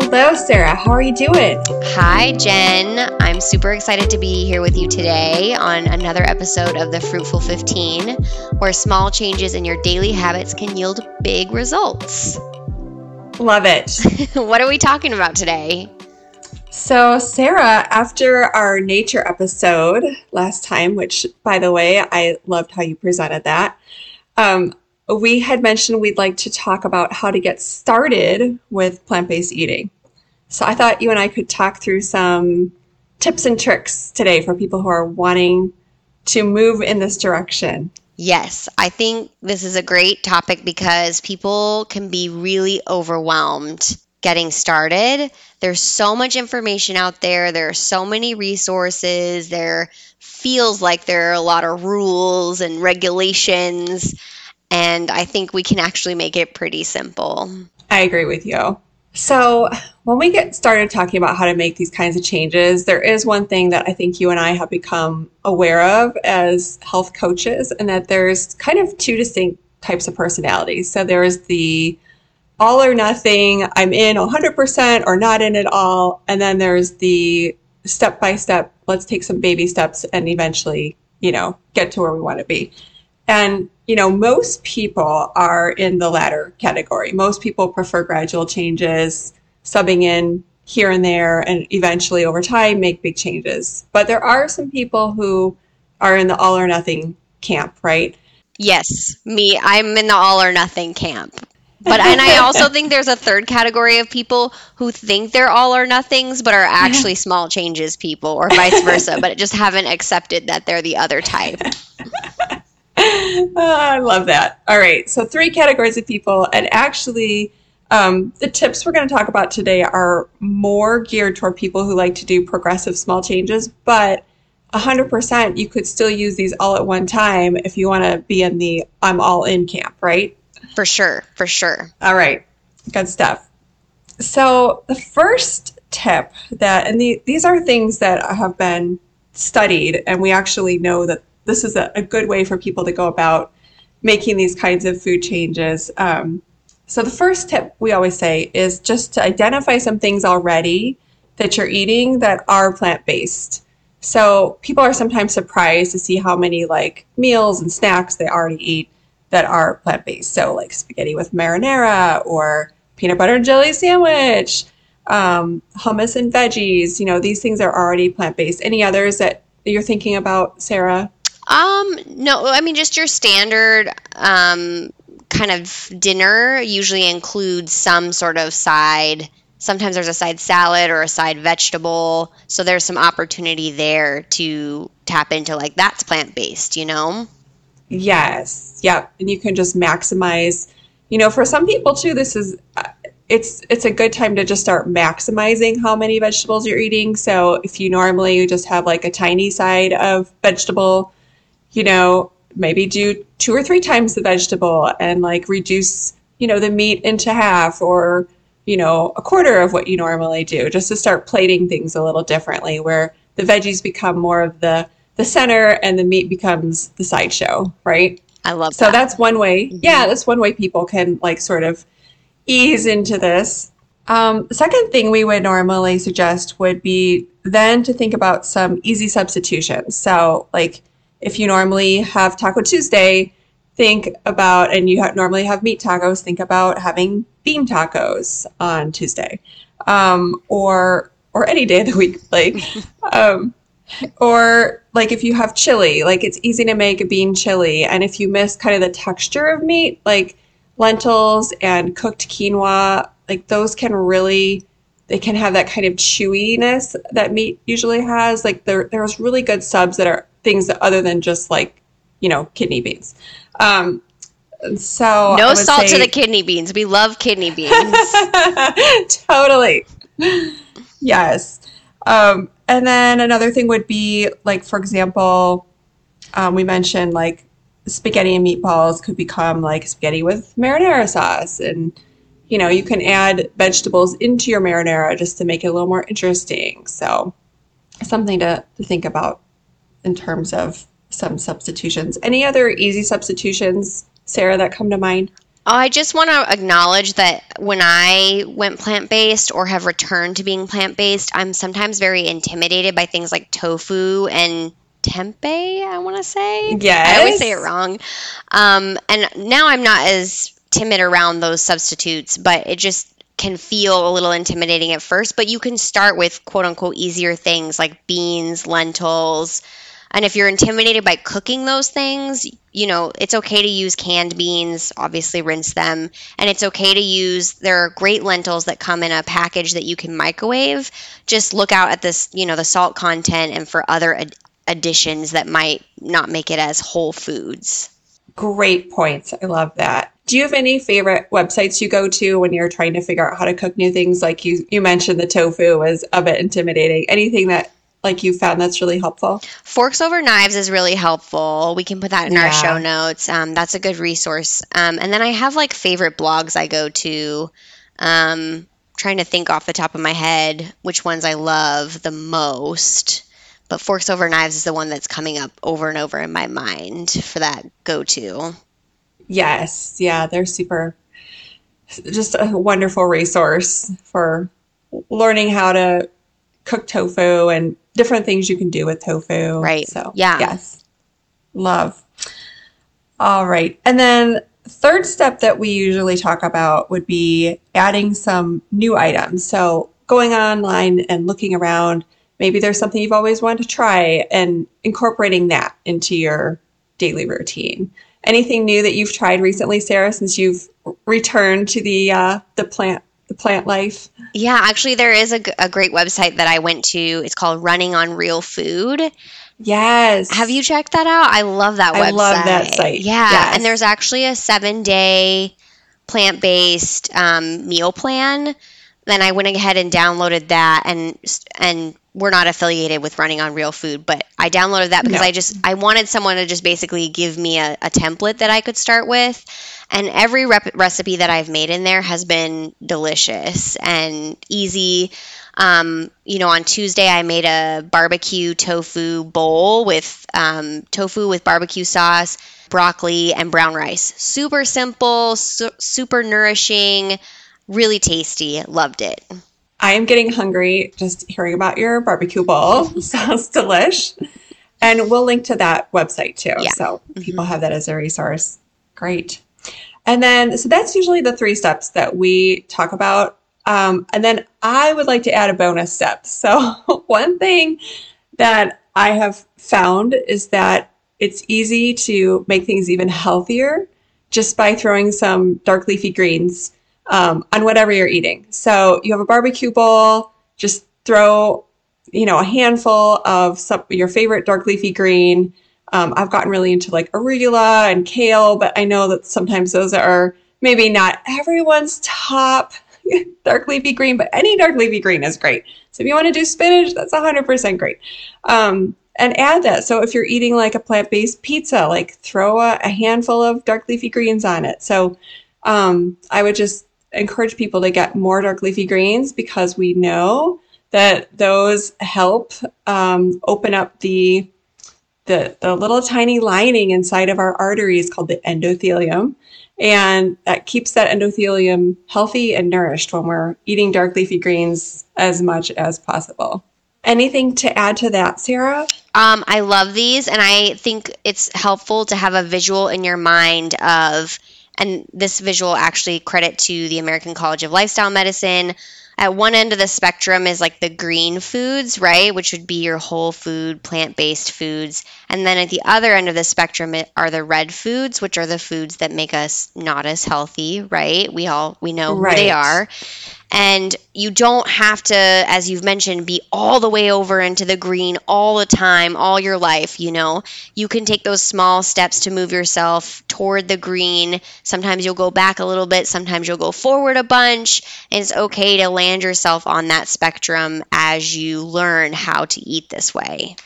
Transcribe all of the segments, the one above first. Hello, Sarah. How are you doing? Hi, Jen. I'm super excited to be here with you today on another episode of the Fruitful 15, where small changes in your daily habits can yield big results. Love it. What are we talking about today? So, Sarah, after our nature episode last time, which, by the way, I loved how you presented that, we had mentioned we'd like to talk about how to get started with plant-based eating. So I thought you and I could talk through some tips and tricks today for people who are wanting to move in this direction. Yes, I think this is a great topic because people can be really overwhelmed getting started. There's so much information out there. There are so many resources. There feels like there are a lot of rules and regulations. And I think we can actually make it pretty simple. I agree with you. So when we get started talking about how to make these kinds of changes, there is one thing that I think you and I have become aware of as health coaches, and that there's kind of two distinct types of personalities. So there's the all or nothing, I'm in 100% or not in at all. And then there's the step-by-step, let's take some baby steps and eventually, get to where we want to be. And, most people are in the latter category. Most people prefer gradual changes, subbing in here and there, and eventually over time make big changes. But there are some people who are in the all or nothing camp, right? Yes, me. I'm in the all or nothing camp. But and I also think there's a third category of people who think they're all or nothings, but are actually small changes people, or vice versa, but just haven't accepted that they're the other type. I love that. All right. So three categories of people. And actually, the tips we're going to talk about today are more geared toward people who like to do progressive small changes. But 100% you could still use these all at one time if you want to be in the I'm all in camp, right? For sure. For sure. All right. Good stuff. So the first tip that, and these are things that have been studied, and we actually know that this is a good way for people to go about making these kinds of food changes. So the first tip we always say is just to identify some things already that you're eating that are plant-based. So people are sometimes surprised to see how many meals and snacks they already eat that are plant-based. So like spaghetti with marinara or peanut butter and jelly sandwich, hummus and veggies, these things are already plant-based. Any others that you're thinking about, Sarah? No, I mean, just your standard kind of dinner usually includes some sort of side. Sometimes there's a side salad or a side vegetable. So there's some opportunity there to tap into that's plant-based, Yes. Yep. And you can just maximize, for some people too, this is, it's a good time to just start maximizing how many vegetables you're eating. So if you normally just have a tiny side of vegetable, maybe do 2 or 3 times the vegetable and reduce, the meat into half or, a quarter of what you normally do, just to start plating things a little differently where the veggies become more of the center and the meat becomes the sideshow, right? I love that. So that's one way. Mm-hmm. Yeah, that's one way people can sort of ease into this. Second thing we would normally suggest would be then to think about some easy substitutions. So if you normally have Taco Tuesday, think about, and you normally have meat tacos, think about having bean tacos on Tuesday, or any day of the week. Or if you have chili, it's easy to make a bean chili. And if you miss kind of the texture of meat, lentils and cooked quinoa, those can really, they can have that kind of chewiness that meat usually has. There's really good subs that are things other than just kidney beans. So no salt to the kidney beans. We love kidney beans. Totally. Yes. And then another thing would be for example, we mentioned spaghetti and meatballs could become spaghetti with marinara sauce. And, you can add vegetables into your marinara just to make it a little more interesting. So something to think about in terms of some substitutions. Any other easy substitutions, Sarah, that come to mind? I just want to acknowledge that when I went plant-based or have returned to being plant-based, I'm sometimes very intimidated by things like tofu and tempeh, I want to say. Yes. I always say it wrong. And now I'm not as timid around those substitutes, but it just can feel a little intimidating at first. But you can start with quote-unquote easier things like beans, lentils. And if you're intimidated by cooking those things, you know, it's okay to use canned beans, obviously rinse them. And it's okay to use, there are great lentils that come in a package that you can microwave. Just look out at this, you know, the salt content and for other additions that might not make it as whole foods. Great points. I love that. Do you have any favorite websites you go to when you're trying to figure out how to cook new things? Like you mentioned the tofu was a bit intimidating. Anything that like you found that's really helpful? Forks Over Knives is really helpful. We can put that in our show notes. That's a good resource. And then I have like favorite blogs I go to. Trying to think off the top of my head which ones I love the most. But Forks Over Knives is the one that's coming up over and over in my mind for that go-to. Yes. Yeah, they're super, just a wonderful resource for learning how to cook tofu and different things you can do with tofu. Right. So, yeah. Yes. Love. All right. And then third step that we usually talk about would be adding some new items. So going online and looking around, maybe there's something you've always wanted to try and incorporating that into your daily routine. Anything new that you've tried recently, Sarah, since you've returned to the plant life? Yeah, actually there is a great website that I went to. It's called Running on Real Food. Yes. Have you checked that out? I love that website. I love that site. Yeah, yes. And there's actually a 7-day plant-based meal plan. Then I went ahead and downloaded that, and we're not affiliated with Running on Real Food, but I downloaded that because I wanted someone to just basically give me a template that I could start with. And every recipe that I've made in there has been delicious and easy. You know, on Tuesday I made a barbecue tofu bowl with tofu with barbecue sauce, broccoli, and brown rice. Super simple, super nourishing. Really tasty. Loved it. I am getting hungry just hearing about your barbecue bowl. Sounds delish. And we'll link to that website too. Yeah. So people have that as a resource. Great. And then, so that's usually the three steps that we talk about. And then I would like to add a bonus step. So one thing that I have found is that it's easy to make things even healthier just by throwing some dark leafy greens on whatever you're eating. So you have a barbecue bowl, just throw, you know, a handful of your favorite dark leafy green. I've gotten really into like arugula and kale, but I know that sometimes those are maybe not everyone's top dark leafy green, but any dark leafy green is great. So if you want to do spinach, that's 100% great. And add that. So if you're eating like a plant-based pizza, like throw a handful of dark leafy greens on it. So I would just encourage people to get more dark leafy greens because we know that those help open up the little tiny lining inside of our arteries called the endothelium, and that keeps that endothelium healthy and nourished when we're eating dark leafy greens as much as possible. Anything to add to that, Sarah? I love these, and I think it's helpful to have a visual in your mind of. And this visual, actually, credit to the American College of Lifestyle Medicine. At one end of the spectrum is like the green foods, right, which would be your whole food, plant-based foods. And then at the other end of the spectrum are the red foods, which are the foods that make us not as healthy, right? We know who they are. And you don't have to, as you've mentioned, be all the way over into the green all the time, all your life, you know. You can take those small steps to move yourself toward the green. Sometimes you'll go back a little bit. Sometimes you'll go forward a bunch. And it's okay to land yourself on that spectrum as you learn how to eat this way.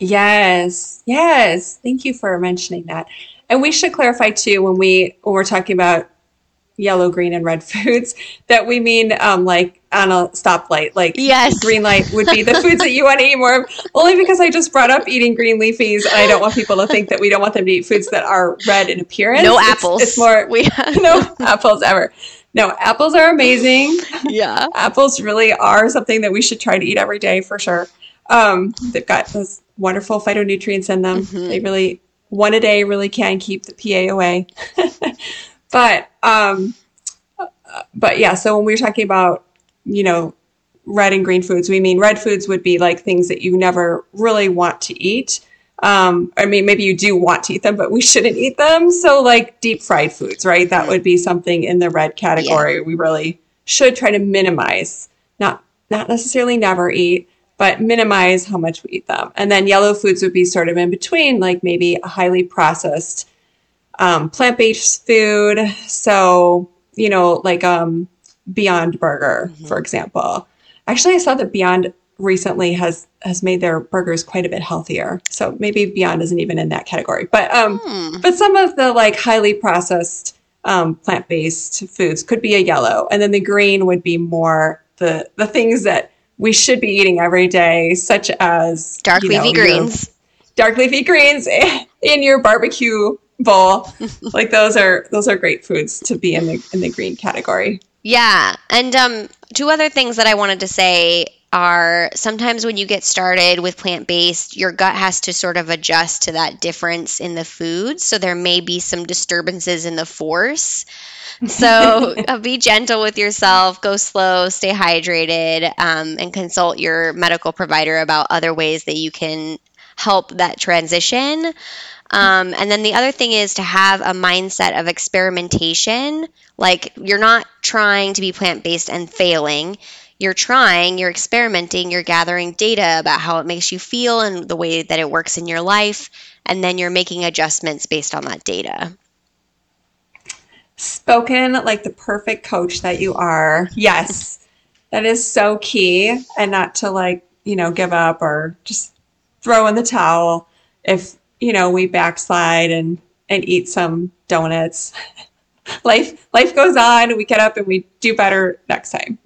Yes. Yes. Thank you for mentioning that. And we should clarify, too, when we're talking about yellow, green, and red foods, that we mean like on a stoplight, like yes. green light would be the foods that you want to eat more of, only because I just brought up eating green leafies and I don't want people to think that we don't want them to eat foods that are red in appearance. No apples. It's more, no apples ever. No, apples are amazing. Yeah. Apples really are something that we should try to eat every day for sure. They've got those wonderful phytonutrients in them. Mm-hmm. They really, one a day really can keep the PA away. But yeah, so when we were talking about, you know, red and green foods, we mean red foods would be like things that you never really want to eat. I mean, maybe you do want to eat them, but we shouldn't eat them. So like deep fried foods, right? That would be something in the red category. Yeah. We really should try to minimize, not necessarily never eat, but minimize how much we eat them. And then yellow foods would be sort of in between, like maybe a highly processed plant-based food. So, you know, like Beyond Burger, mm-hmm. for example. Actually, I saw that Beyond recently has made their burgers quite a bit healthier. So maybe Beyond isn't even in that category. But but some of the like highly processed plant-based foods could be a yellow. And then the green would be more the things that we should be eating every day, such as dark leafy greens. Dark leafy greens in your barbecue bowl. Like those are great foods to be in the green category. Yeah. And two other things that I wanted to say are sometimes when you get started with plant-based, your gut has to sort of adjust to that difference in the food. So there may be some disturbances in the force. So be gentle with yourself, go slow, stay hydrated, and consult your medical provider about other ways that you can help that transition. And then the other thing is to have a mindset of experimentation. Like you're not trying to be plant-based and failing. You're trying, you're experimenting, you're gathering data about how it makes you feel and the way that it works in your life. And then you're making adjustments based on that data. Spoken like the perfect coach that you are. Yes. That is so key. And not to like, you know, give up or just throw in the towel if, you know, we backslide and eat some donuts. Life goes on, we get up and we do better next time.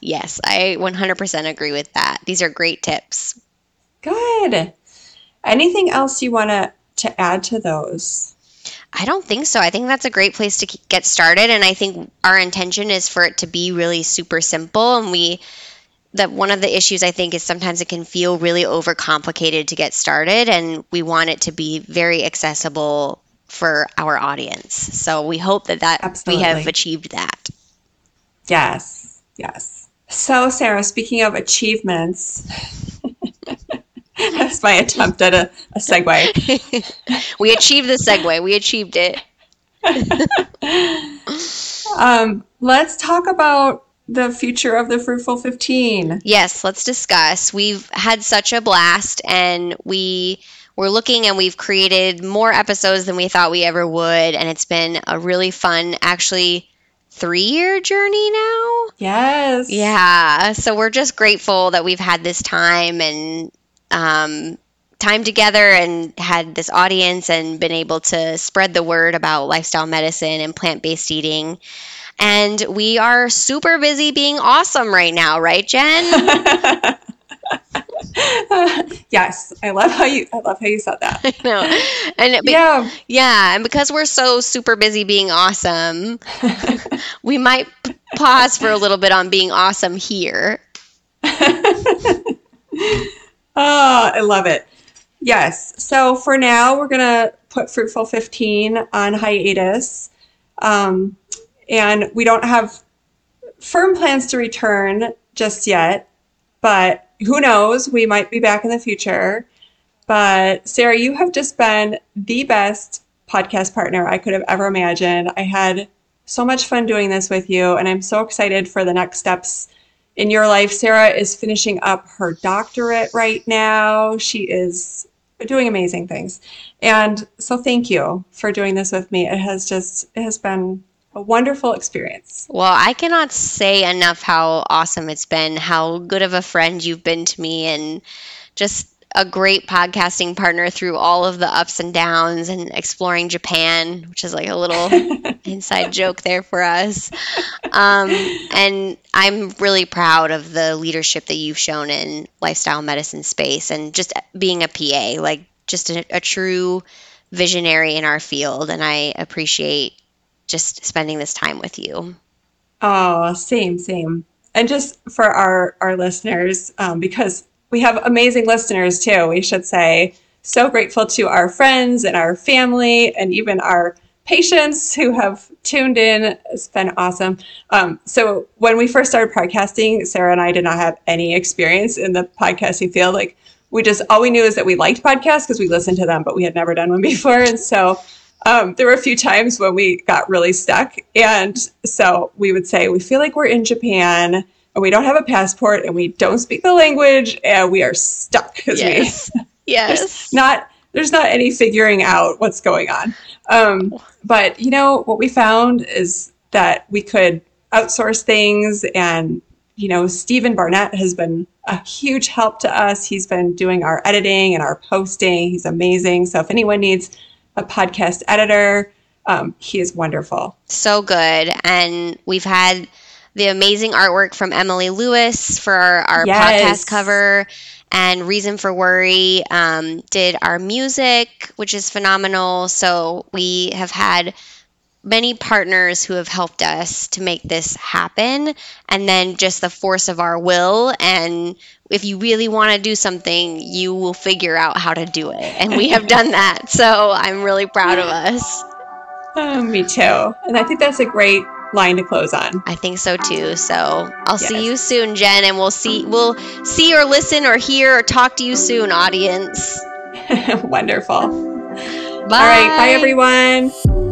Yes, I 100% agree with that. These are great tips. Good. Anything else you want to add to those? I don't think so. I think that's a great place to get started. And I think our intention is for it to be really super simple. And that one of the issues I think is sometimes it can feel really overcomplicated to get started. And we want it to be very accessible for our audience. So we hope that Absolutely. We have achieved that. Yes. Yes. So Sarah, speaking of achievements, that's my attempt at a segue. We achieved the segue. We achieved it. Let's talk about the future of the Fruitful 15. Yes. Let's discuss. We've had such a blast and we're looking and we've created more episodes than we thought we ever would. And it's been a really fun, actually, 3-year journey now. Yes. Yeah. So we're just grateful that we've had this time and time together and had this audience and been able to spread the word about lifestyle medicine and plant-based eating. And we are super busy being awesome right now. Right, Jen? Yes, I love how you said that. I know, and yeah, and because we're so super busy being awesome, we might pause for a little bit on being awesome here. Oh, I love it. Yes, so for now we're gonna put Fruitful 15 on hiatus, and we don't have firm plans to return just yet, but. Who knows? We might be back in the future. But Sarah, you have just been the best podcast partner I could have ever imagined. I had so much fun doing this with you, and I'm so excited for the next steps in your life. Sarah is finishing up her doctorate right now. She is doing amazing things. And so thank you for doing this with me. It has been a wonderful experience. Well, I cannot say enough how awesome it's been, how good of a friend you've been to me, and just a great podcasting partner through all of the ups and downs and exploring Japan, which is like a little inside joke there for us. And I'm really proud of the leadership that you've shown in lifestyle medicine space and just being a PA, like just a true visionary in our field. And I appreciate just spending this time with you. Oh, same. And just for our listeners, because we have amazing listeners too, we should say, so grateful to our friends and our family and even our patients who have tuned in. It's been awesome. So when we first started podcasting, Sarah and I did not have any experience in the podcasting field. Like, we just, all we knew is that we liked podcasts because we listened to them, but we had never done one before. And so there were a few times when we got really stuck. And so we would say, we feel like we're in Japan and we don't have a passport and we don't speak the language and we are stuck. Yes. There's not any figuring out what's going on. But you know, what we found is that we could outsource things, and you know, Stephen Barnett has been a huge help to us. He's been doing our editing and our posting. He's amazing. So if anyone needs a podcast editor, he is wonderful. So good. And we've had the amazing artwork from Emily Lewis for our podcast cover, and Reasonforworry did our music, which is phenomenal. So we have had many partners who have helped us to make this happen, and then just the force of our will. And if you really want to do something, you will figure out how to do it. And we have done that. So I'm really proud of us. Oh, me too. And I think that's a great line to close on. I think so too. So I'll see you soon, Jen, and we'll see or listen or hear or talk to you soon, audience. Wonderful. Bye. All right. Bye, everyone.